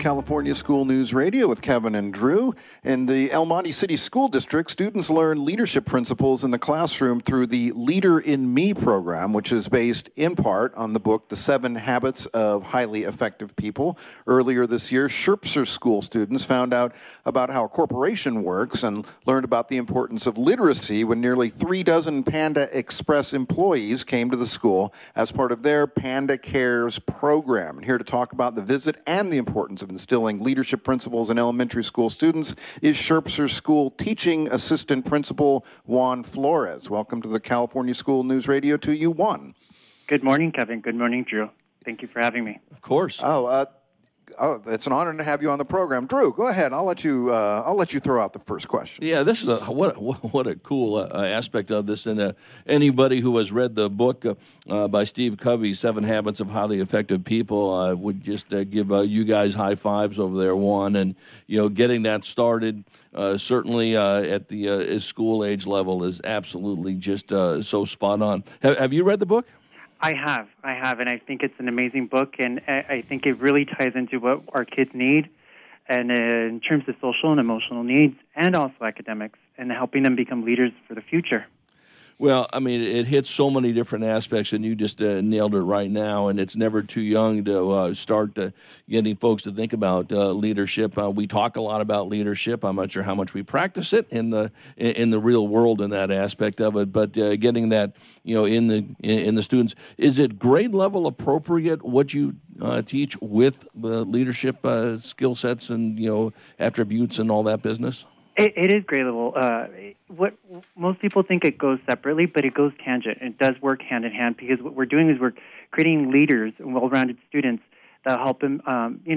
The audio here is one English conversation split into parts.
California School News Radio with Kevin and Drew. In the El Monte City School District, students learn leadership principles in the classroom through the Leader in Me program, which is based in part on the book, The Seven Habits of Highly Effective People. Earlier this year, Sherpser School students found out about how a corporation works and learned about the importance of literacy when nearly 36 Panda Express employees came to the school as part of their Panda Cares program. And here to talk about the visit and the importance of instilling leadership principles in elementary school students is Sherpser School Teaching Assistant Principal Juan Flores. Welcome to the California School News Radio to you, Juan. Good morning, Kevin. Good morning, Drew. Thank you for having me. Of course. Oh, it's an honor to have you on the program, Drew. Go ahead. I'll let you throw out the first question. Yeah, this is what a cool aspect of this, and anybody who has read the book by Steve Covey, Seven Habits of Highly Effective People, would just give you guys high fives over there, Juan, and getting that started. Certainly at the school age level is absolutely just so spot on. Have you read the book? I have, and I think it's an amazing book, and I think it really ties into what our kids need, and in terms of social and emotional needs, and also academics, and helping them become leaders for the future. Well, I mean, it hits so many different aspects, and you just nailed it right now, and it's never too young to start getting folks to think about leadership. We talk a lot about leadership. I'm not sure how much we practice it in the real world in that aspect of it, but getting that, in the students. Is it grade level appropriate what you teach with the leadership skill sets and, attributes and all that business? It is grade level. What most people think, it goes separately, but it goes tangent. It does work hand in hand, because what we're doing is we're creating leaders and well-rounded students that help them, get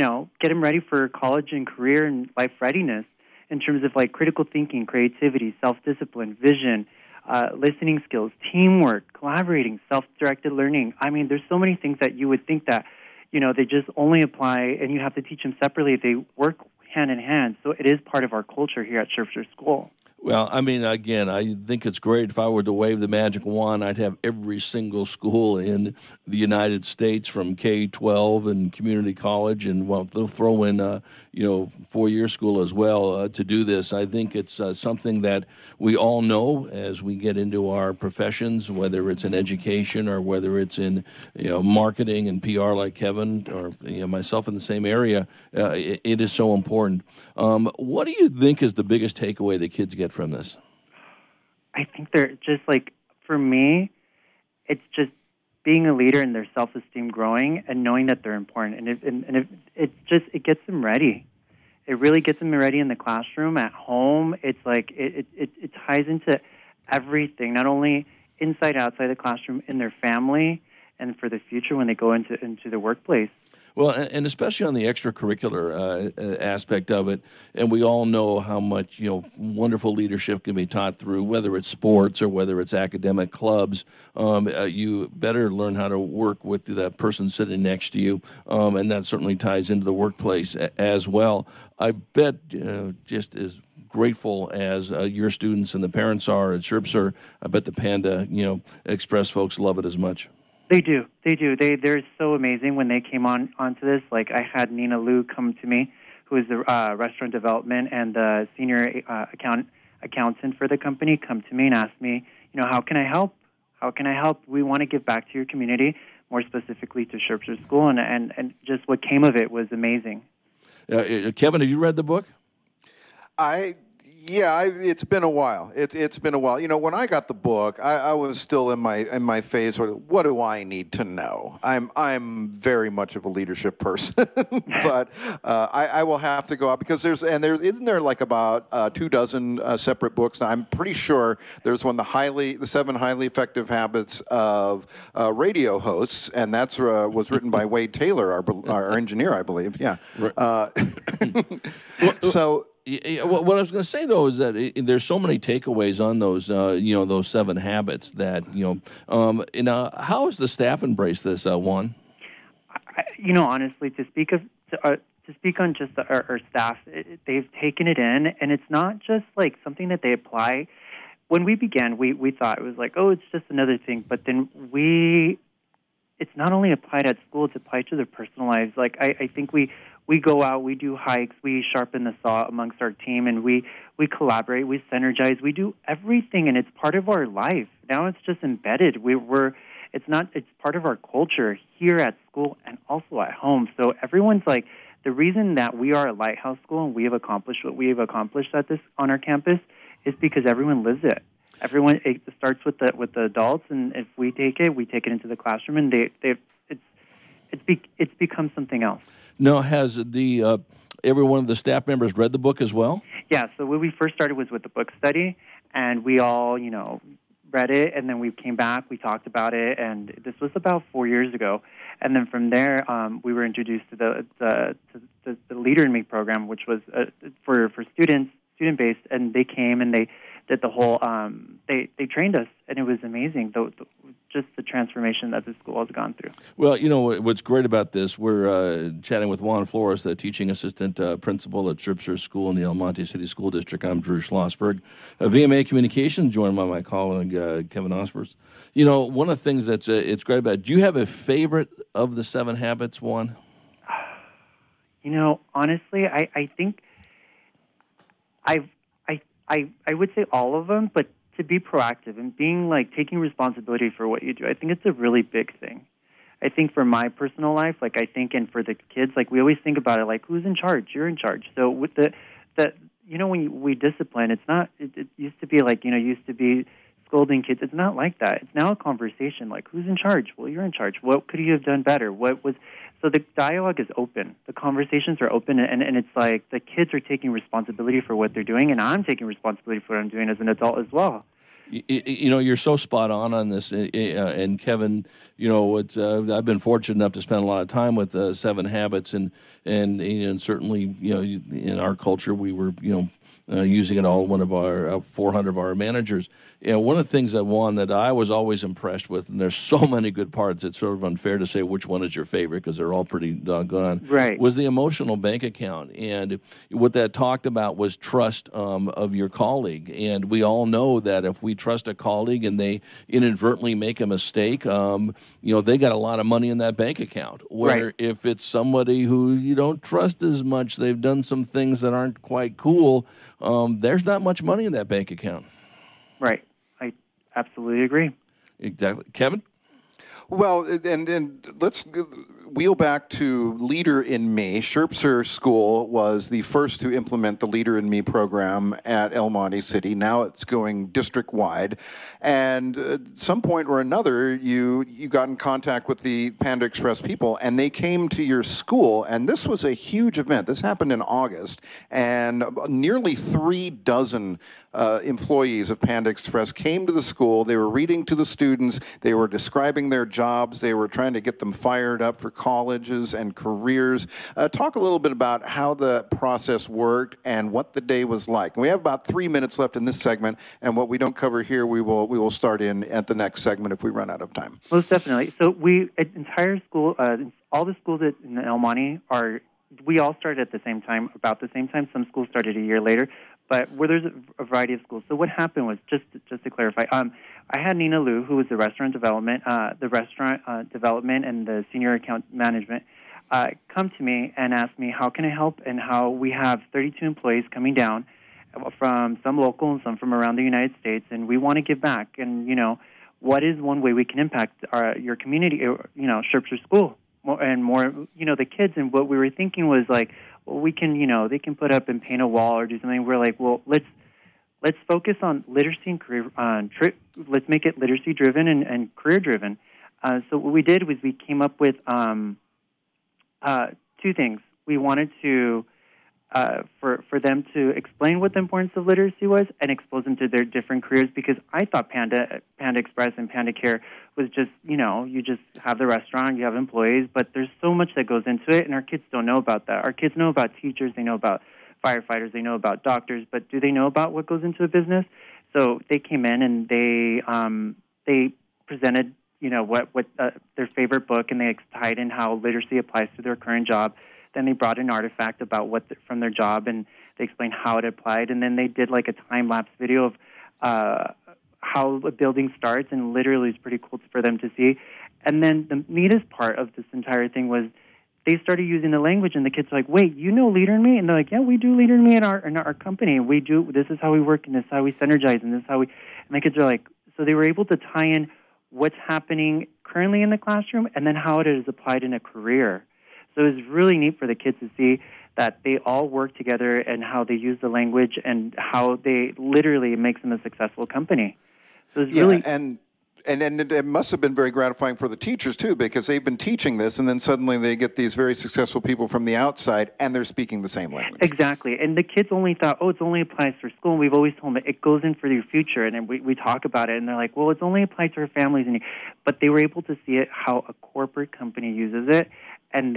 them ready for college and career and life readiness in terms of like critical thinking, creativity, self-discipline, vision, listening skills, teamwork, collaborating, self-directed learning. I mean, there's so many things that you would think that, they just only apply and you have to teach them separately. They work hand in hand, so it is part of our culture here at Sherpser School. Well, I mean, again, I think it's great. If I were to wave the magic wand, I'd have every single school in the United States from K-12 and community college, and well, they'll throw in, 4-year school as well to do this. I think it's something that we all know as we get into our professions, whether it's in education or whether it's in, marketing and PR like Kevin or myself in the same area. It is so important. What do you think is the biggest takeaway that kids get from this? I think they're just like, for me, it's just being a leader and their self-esteem growing and knowing that they're important. And it gets them ready. It really gets them ready in the classroom, at home. It's like, it ties into everything, not only inside, outside the classroom, in their family, and for the future when they go into the workplace. Well, and especially on the extracurricular aspect of it, and we all know how much, wonderful leadership can be taught through, whether it's sports or whether it's academic clubs. You better learn how to work with that person sitting next to you, and that certainly ties into the workplace as well. I bet just as grateful as your students and the parents are at Sherpser, I bet the Panda, Express folks love it as much. They do. They're so amazing when they came onto this. Like, I had Nina Liu come to me, who is the restaurant development and the senior accountant for the company, come to me and ask me, how can I help? How can I help? We want to give back to your community, more specifically to Sherpser School, and just what came of it was amazing. Kevin, have you read the book? Yeah, it's been a while. It's been a while. When I got the book, I was still in my phase where, what do I need to know? I'm very much of a leadership person, but I will have to go out, because isn't there like about 24 separate books? Now, I'm pretty sure there's one, the 7 Highly Effective Habits of Radio Hosts, and that's was written by Wade Taylor, our engineer, I believe. Yeah. So. What I was going to say though is that there's so many takeaways on those, those 7 habits that how has the staff embraced this, Juan? Honestly, to speak on just our staff, they've taken it in, and it's not just like something that they apply. When we began, we thought it was like, oh, it's just another thing, but then it's not only applied at school; it's applied to their personal lives. Like I think we go out, we do hikes, we sharpen the saw amongst our team, and we collaborate, we synergize, we do everything, and it's part of our life. Now it's just embedded. It's part of our culture here at school and also at home. So everyone's like, the reason that we are a lighthouse school and we have accomplished what we have accomplished on our campus is because everyone lives it. Everyone, it starts with the adults, and if we take it into the classroom, and it's become something else. Now, has every one of the staff members read the book as well? Yeah, so when we first started was with the book study, and we all, read it, and then we came back, we talked about it, and this was about 4 years ago. And then from there, we were introduced to the Leader in Me program, which was for students, student-based, and they came and they did the whole, they trained us, and it was amazing, just the transformation that the school has gone through. Well, what's great about this, we're chatting with Juan Flores, the teaching assistant principal at Sherpser School in the El Monte City School District. I'm Drew Schlossberg. VMA Communications, joined by my colleague, Kevin Asmus. One of the things that's it's great about it, do you have a favorite of the 7 habits, Juan? Honestly, I think I would say all of them, but to be proactive and being like taking responsibility for what you do, I think it's a really big thing. I think for my personal life, and for the kids, we always think about it, who's in charge? You're in charge. So with we discipline, it's not. It used to be used to be scolding kids. It's not like that. It's now a conversation. Who's in charge? Well, you're in charge. What could you have done better? So the dialogue is open. The conversations are open, and it's like the kids are taking responsibility for what they're doing, and I'm taking responsibility for what I'm doing as an adult as well. You're so spot on this, and Kevin, I've been fortunate enough to spend a lot of time with 7 habits, and certainly, in our culture, we were, using it all, one of our 400 of our managers. One of the things that I was always impressed with, and there's so many good parts, it's sort of unfair to say which one is your favorite because they're all pretty doggone, right, was the emotional bank account. And what that talked about was trust of your colleague. And we all know that if we trust a colleague and they inadvertently make a mistake, they got a lot of money in that bank account. Where right. If it's somebody who you don't trust as much, they've done some things that aren't quite cool, there's not much money in that bank account. Right. I absolutely agree. Exactly. Kevin? Well, and let's wheel back to Leader in Me. Sherpser School was the first to implement the Leader in Me program at El Monte City. Now it's going district-wide. And at some point or another, you got in contact with the Panda Express people, and they came to your school. And this was a huge event. This happened in August. And nearly 36 employees of Panda Express came to the school. They were reading to the students. They were describing their jobs. They were trying to get them fired up for colleges and careers. Talk a little bit about how the process worked and what the day was like. And we have about 3 minutes left in this segment, and what we don't cover here, we will start in at the next segment if we run out of time. Most definitely. So entire school, all the schools in El Monte we all started at the same time, about the same time. Some schools started a year later, but there's a variety of schools. So what happened was, just to clarify, I had Nina Liu, who was the restaurant development and the senior account management, come to me and ask me, how can I help, and how we have 32 employees coming down from some local and some from around the United States, and we want to give back. And, what is one way we can impact your community, Sherpser School? More, the kids. And what we were thinking was we can, they can put up and paint a wall or do something. We're like, well, let's focus on literacy and career. Let's make it literacy driven and career driven. So what we did was we came up with two things. We wanted to for them to explain what the importance of literacy was and expose them to their different careers, because I thought Panda Express and Panda Care was just, you just have the restaurant, you have employees, but there's so much that goes into it, and our kids don't know about that. Our kids know about teachers, they know about firefighters, they know about doctors, but do they know about what goes into the business? So they came in and they presented, you know, what their favorite book, and they tied in how literacy applies to their current job. Then they brought an artifact about from their job, and they explained how it applied. And then they did like a time lapse video of how a building starts, and literally it's pretty cool for them to see. And then the neatest part of this entire thing was they started using the language, and the kids are like, wait, you know Leader in Me? And they're like, yeah, we do Leader in Me in our company. We do, this is how we work, and this is how we synergize, and this is how we, and the kids are like, so they were able to tie in what's happening currently in the classroom and then how it is applied in a career. So it was really neat for the kids to see that they all work together and how they use the language and how they literally makes them a successful company. So it's really... And it must have been very gratifying for the teachers, too, because they've been teaching this, and then suddenly they get these very successful people from the outside, and they're speaking the same language. Exactly. And the kids only thought, oh, it only applies for school. And we've always told them it goes in for your future, and we talk about it, and they're like, well, it's only applied to our families. But they were able to see it, how a corporate company uses it. And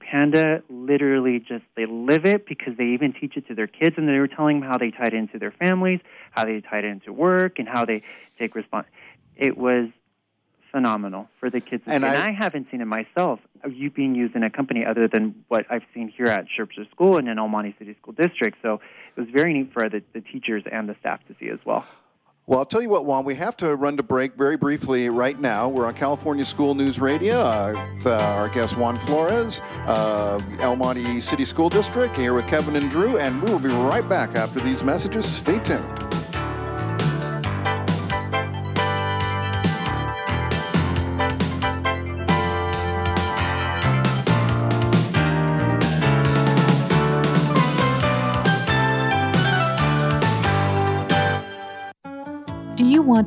Panda literally they live it, because they even teach it to their kids, and they were telling them how they tied it into their families, how they tied it into work, and how they take response. It was phenomenal for the kids. And I haven't seen it myself, you being used in a company other than what I've seen here at Sherpser School and in El Monte City School District. So it was very neat for the teachers and the staff to see as well. Well, I'll tell you what, Juan, we have to run to break very briefly right now. We're on California School News Radio with our guest Juan Flores of El Monte City School District, here with Kevin and Drew, and we will be right back after these messages. Stay tuned. Want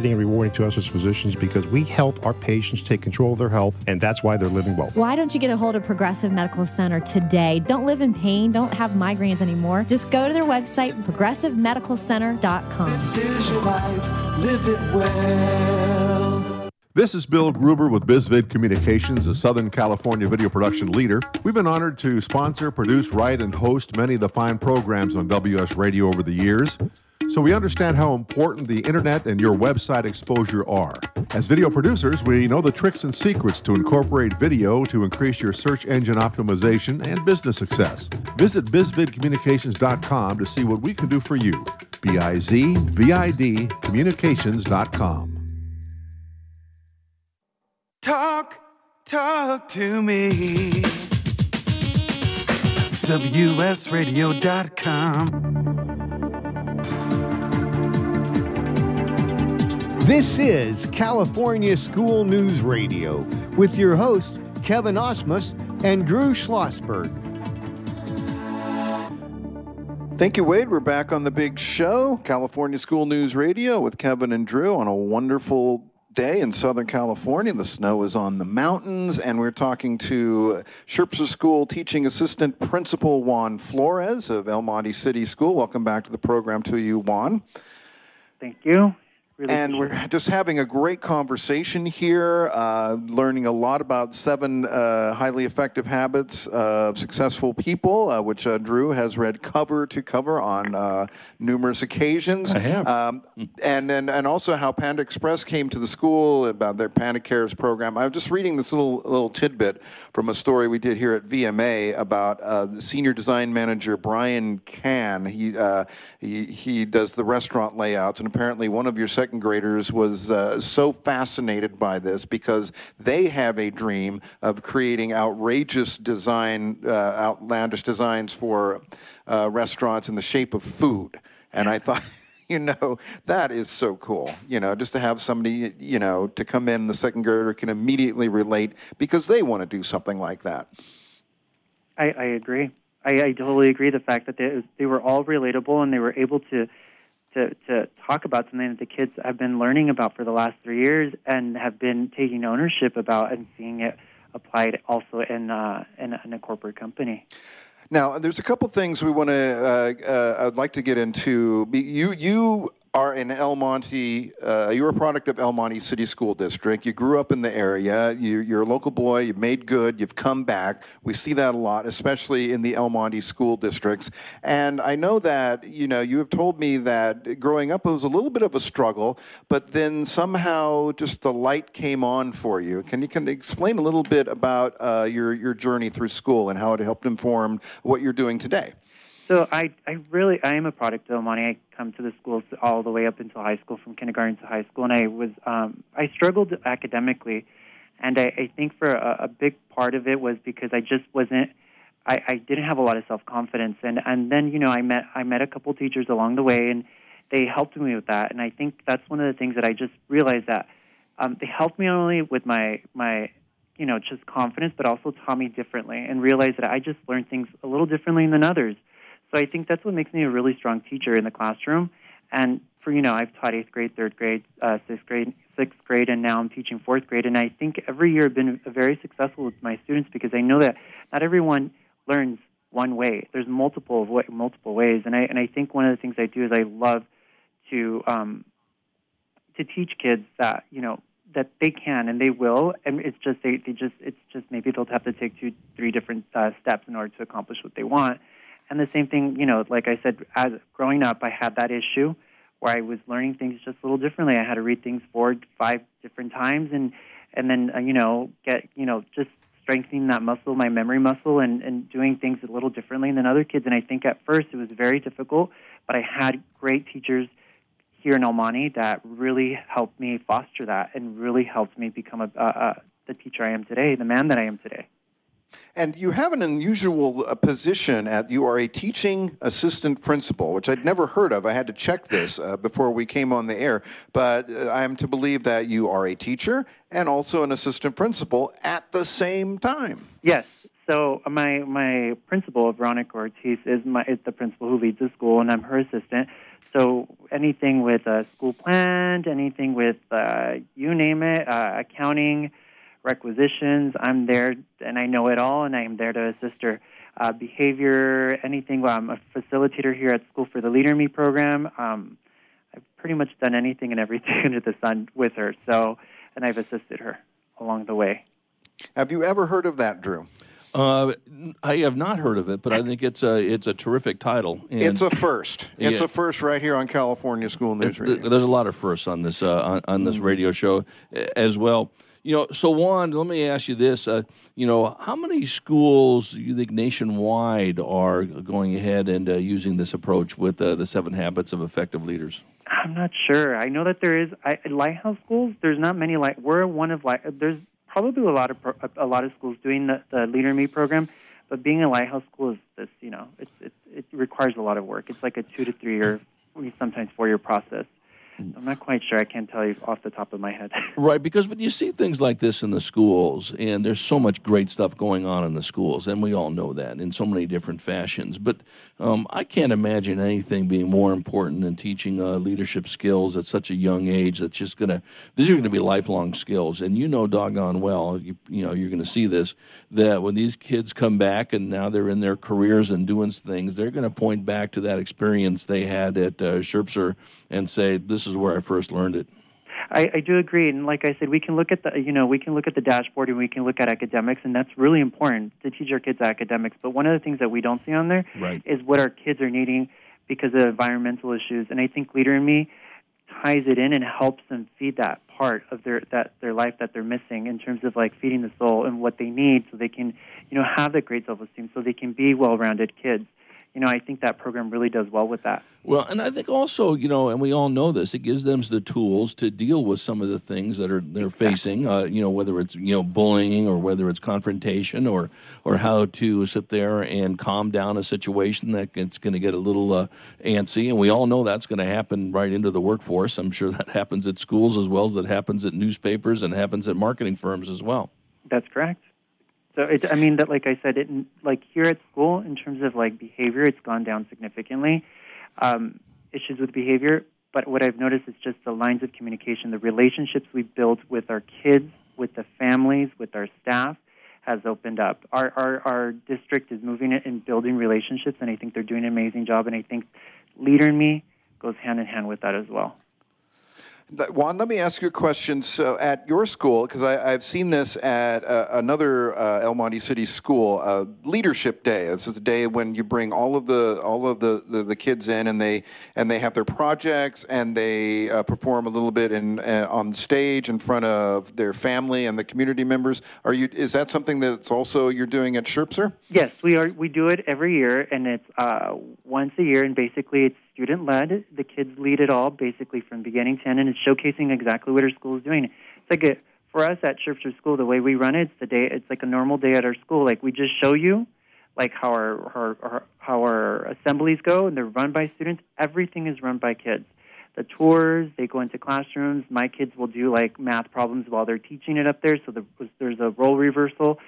and rewarding to us as physicians, because we help our patients take control of their health, and that's why they're living well. Why don't you get a hold of Progressive Medical Center today? Don't live in pain. Don't have migraines anymore. Just go to their website, progressivemedicalcenter.com. This is your life. Live it well. This is Bill Gruber with BizVid Communications, a Southern California video production leader. We've been honored to sponsor, produce, write, and host many of the fine programs on WS Radio over the years. So we understand how important the internet and your website exposure are. As video producers, we know the tricks and secrets to incorporate video to increase your search engine optimization and business success. Visit bizvidcommunications.com to see what we can do for you. bizvidcommunications.com. Talk to me. WSRadio.com. This is California School News Radio with your hosts, Kevin Asmus and Drew Schlossberg. Thank you, Wade. We're back on the big show, California School News Radio with Kevin and Drew on a wonderful day in Southern California. The snow is on the mountains, and we're talking to Sherpser School Teaching Assistant Principal Juan Flores of El Monte City School. Welcome back to the program to you, Juan. Thank you. Really and we're just having a great conversation here, learning a lot about seven highly effective habits of successful people, which Drew has read cover to cover on numerous occasions. I have. And also how Panda Express came to the school, about their Panda Cares program. I was just reading this little tidbit from a story we did here at VMA about the senior design manager Brian Kahn. He does the restaurant layouts, and apparently one of your second graders was so fascinated by this because they have a dream of creating outlandish designs for restaurants in the shape of food. And I thought, that is so cool, just to have somebody, to come in, the second grader can immediately relate because they want to do something like that. I agree. I totally agree. The fact that they were all relatable and they were able to talk about something that the kids have been learning about for the last 3 years and have been taking ownership about and seeing it applied also in a corporate company. Now, there's a couple things we want to I'd like to get into. You are in El Monte. You're a product of El Monte City School District. You grew up in the area. You're a local boy. You made good. You've come back. We see that a lot, especially in the El Monte school districts. And I know that you have told me that growing up it was a little bit of a struggle, but then somehow just the light came on for you. Can you explain a little bit about your journey through school and how it helped inform what you're doing today? So I am a product of El Monte. I come to the schools all the way up until high school, from kindergarten to high school, and I struggled academically, and I think for a big part of it was because I just wasn't, I didn't have a lot of self-confidence, and then I met a couple teachers along the way, and they helped me with that, and I think that's one of the things that I just realized that they helped me not only with my just confidence, but also taught me differently, and realized that I just learned things a little differently than others. So I think that's what makes me a really strong teacher in the classroom. And for, I've taught 8th grade, 3rd grade, 6th grade, and now I'm teaching 4th grade. And I think every year I've been very successful with my students because I know that not everyone learns one way. There's multiple ways. And I think one of the things I do is I love to teach kids that, that they can and they will, and it's just it's just maybe they'll have to take 2-3 different steps in order to accomplish what they want. And the same thing, like I said, as growing up, I had that issue where I was learning things just a little differently. I had to read things 4-5 different times, and then just strengthening that muscle, my memory muscle, and doing things a little differently than other kids. And I think at first it was very difficult, but I had great teachers here in El Monte that really helped me foster that and really helped me become the teacher I am today, the man that I am today. And you have an unusual position. You are a teaching assistant principal, which I'd never heard of. I had to check this before we came on the air. But I am to believe that you are a teacher and also an assistant principal at the same time. Yes. So my principal, Veronica Ortiz, is the principal who leads the school, and I'm her assistant. So anything with school planned, anything with you name it, accounting, requisitions, I'm there, and I know it all, and I am there to assist her. Behavior, anything. Well, I'm a facilitator here at school for the Leader in Me program. I've pretty much done anything and everything under the sun with her, and I've assisted her along the way. Have you ever heard of that, Drew? I have not heard of it, but I think it's a terrific title. And it's a first. It's a first right here on California School News Radio. There's a lot of firsts on this radio show as well. You know, so Juan, let me ask you this. You know, how many schools do you think nationwide are going ahead and using this approach with the 7 Habits of Effective Leaders? I'm not sure. I know that there is lighthouse schools. There's not many. We're one of there's probably a lot of schools doing the Leader in Me program, but being a lighthouse school is this. You know, it requires a lot of work. It's like a 2 to 3 year, sometimes 4 year process. I'm not quite sure. I can't tell you off the top of my head. Right, because when you see things like this in the schools, and there's so much great stuff going on in the schools, and we all know that in so many different fashions, but I can't imagine anything being more important than teaching leadership skills at such a young age. That's just these are going to be lifelong skills, and you know doggone well, you know, you're going to see this, that when these kids come back and now they're in their careers and doing things, they're going to point back to that experience they had at Sherpser and say, this is where I first learned it. I do agree, and like I said, we can look at the dashboard, and we can look at academics, and that's really important to teach our kids academics. But one of the things that we don't see on there is what our kids are needing because of environmental issues, and I think Leader in Me ties it in and helps them feed that part of their life that they're missing in terms of like feeding the soul and what they need so they can have that great self-esteem so they can be well-rounded kids. You know, I think that program really does well with that. Well, and I think also, you know, and we all know this, it gives them the tools to deal with some of the things that they're facing, whether it's, bullying or whether it's confrontation or how to sit there and calm down a situation that it's going to get a little antsy. And we all know that's going to happen right into the workforce. I'm sure that happens at schools as well as it happens at newspapers and happens at marketing firms as well. That's correct. So, like I said, here at school, in terms of, behavior, it's gone down significantly, issues with behavior. But what I've noticed is just the lines of communication, the relationships we build with our kids, with the families, with our staff has opened up. Our district is moving it and building relationships, and I think they're doing an amazing job. And I think Leader in Me goes hand-in-hand with that as well. Juan, let me ask you a question. So at your school, because I've seen this at another El Monte City School, Leadership Day. This is the day when you bring all of the kids in, and they have their projects, and they perform a little bit on stage in front of their family and the community members. Is that something that's also you're doing at Sherpser? Yes, we are. We do it every year, and it's once a year, and basically it's student-led. The kids lead it all, basically from beginning to end, and it's showcasing exactly what our school is doing. It's like for us at Sherpser School, the way we run it, it's like a normal day at our school. Like we just show you, how our assemblies go, and they're run by students. Everything is run by kids. The tours, they go into classrooms. My kids will do math problems while they're teaching it up there. So there's a role reversal.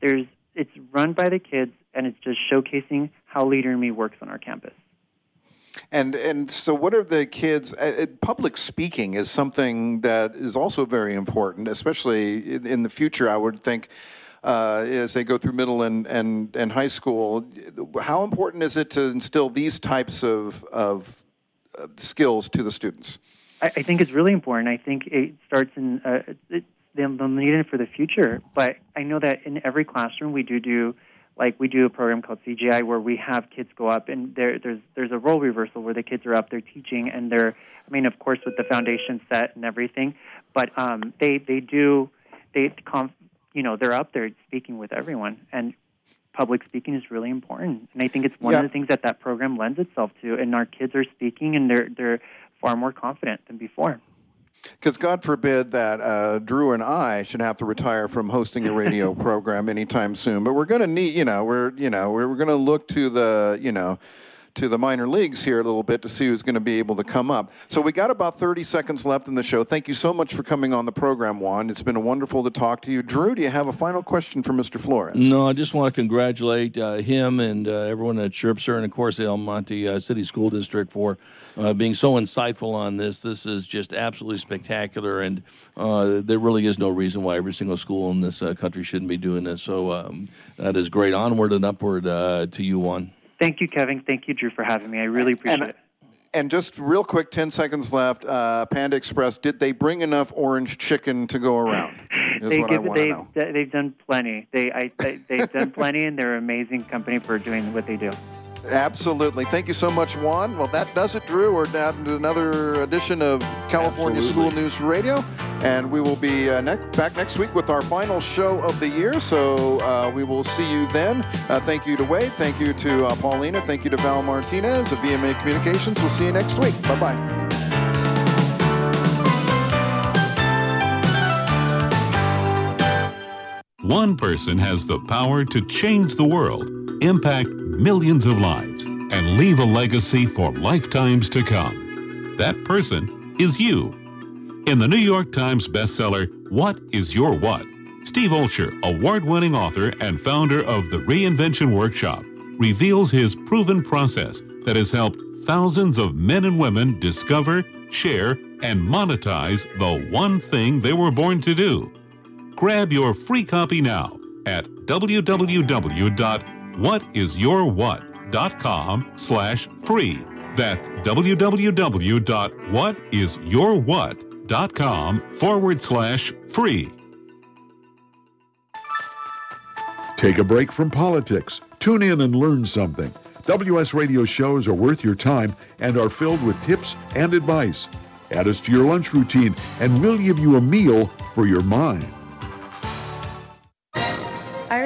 It's run by the kids, and it's just showcasing how Leader in Me works on our campus. And so what are the kids? Public speaking is something that is also very important, especially in the future, I would think, as they go through middle and high school. How important is it to instill these types of skills to the students? I think it's really important. I think it starts in they'll need it for the future. But I know that in every classroom we do. We do a program called CGI where we have kids go up, and there's a role reversal where the kids are up, they're teaching, and they're, of course, with the foundation set and everything, but they're up there speaking with everyone, and public speaking is really important, and I think it's one of the things that program lends itself to, and our kids are speaking, and they're far more confident than before. Because God forbid that Drew and I should have to retire from hosting a radio program anytime soon. But we're going to need, we're going to look to the minor leagues here a little bit to see who's going to be able to come up. So we got about 30 seconds left in the show. Thank you so much for coming on the program, Juan. It's been wonderful to talk to you. Drew, do you have a final question for Mr. Flores? No, I just want to congratulate him and everyone at Sherpser and, of course, the El Monte City School District for being so insightful on this. This is just absolutely spectacular, and there really is no reason why every single school in this country shouldn't be doing this. So that is great. Onward and upward to you, Juan. Thank you, Kevin. Thank you, Drew, for having me. I really appreciate it. And just real quick, 10 seconds left, Panda Express, did they bring enough orange chicken to go around? They've done plenty. They've done plenty, and they're an amazing company for doing what they do. Absolutely. Thank you so much, Juan. Well, that does it, Drew. We're down to another edition of California Absolutely. School News Radio. And we will be back next week with our final show of the year. So we will see you then. Thank you to Wade. Thank you to Paulina. Thank you to Val Martinez of VMA Communications. We'll see you next week. Bye-bye. One person has the power to change the world, impact millions of lives, and leave a legacy for lifetimes to come. That person is you. In the New York Times bestseller, What is Your What? Steve Olscher, award-winning author and founder of the Reinvention Workshop, reveals his proven process that has helped thousands of men and women discover, share, and monetize the one thing they were born to do. Grab your free copy now at www.whatisyourwhat.com/free. That's www.whatisyourwhat.com/free. Take a break from politics. Tune in and learn something. WS Radio shows are worth your time and are filled with tips and advice. Add us to your lunch routine and we'll give you a meal for your mind. I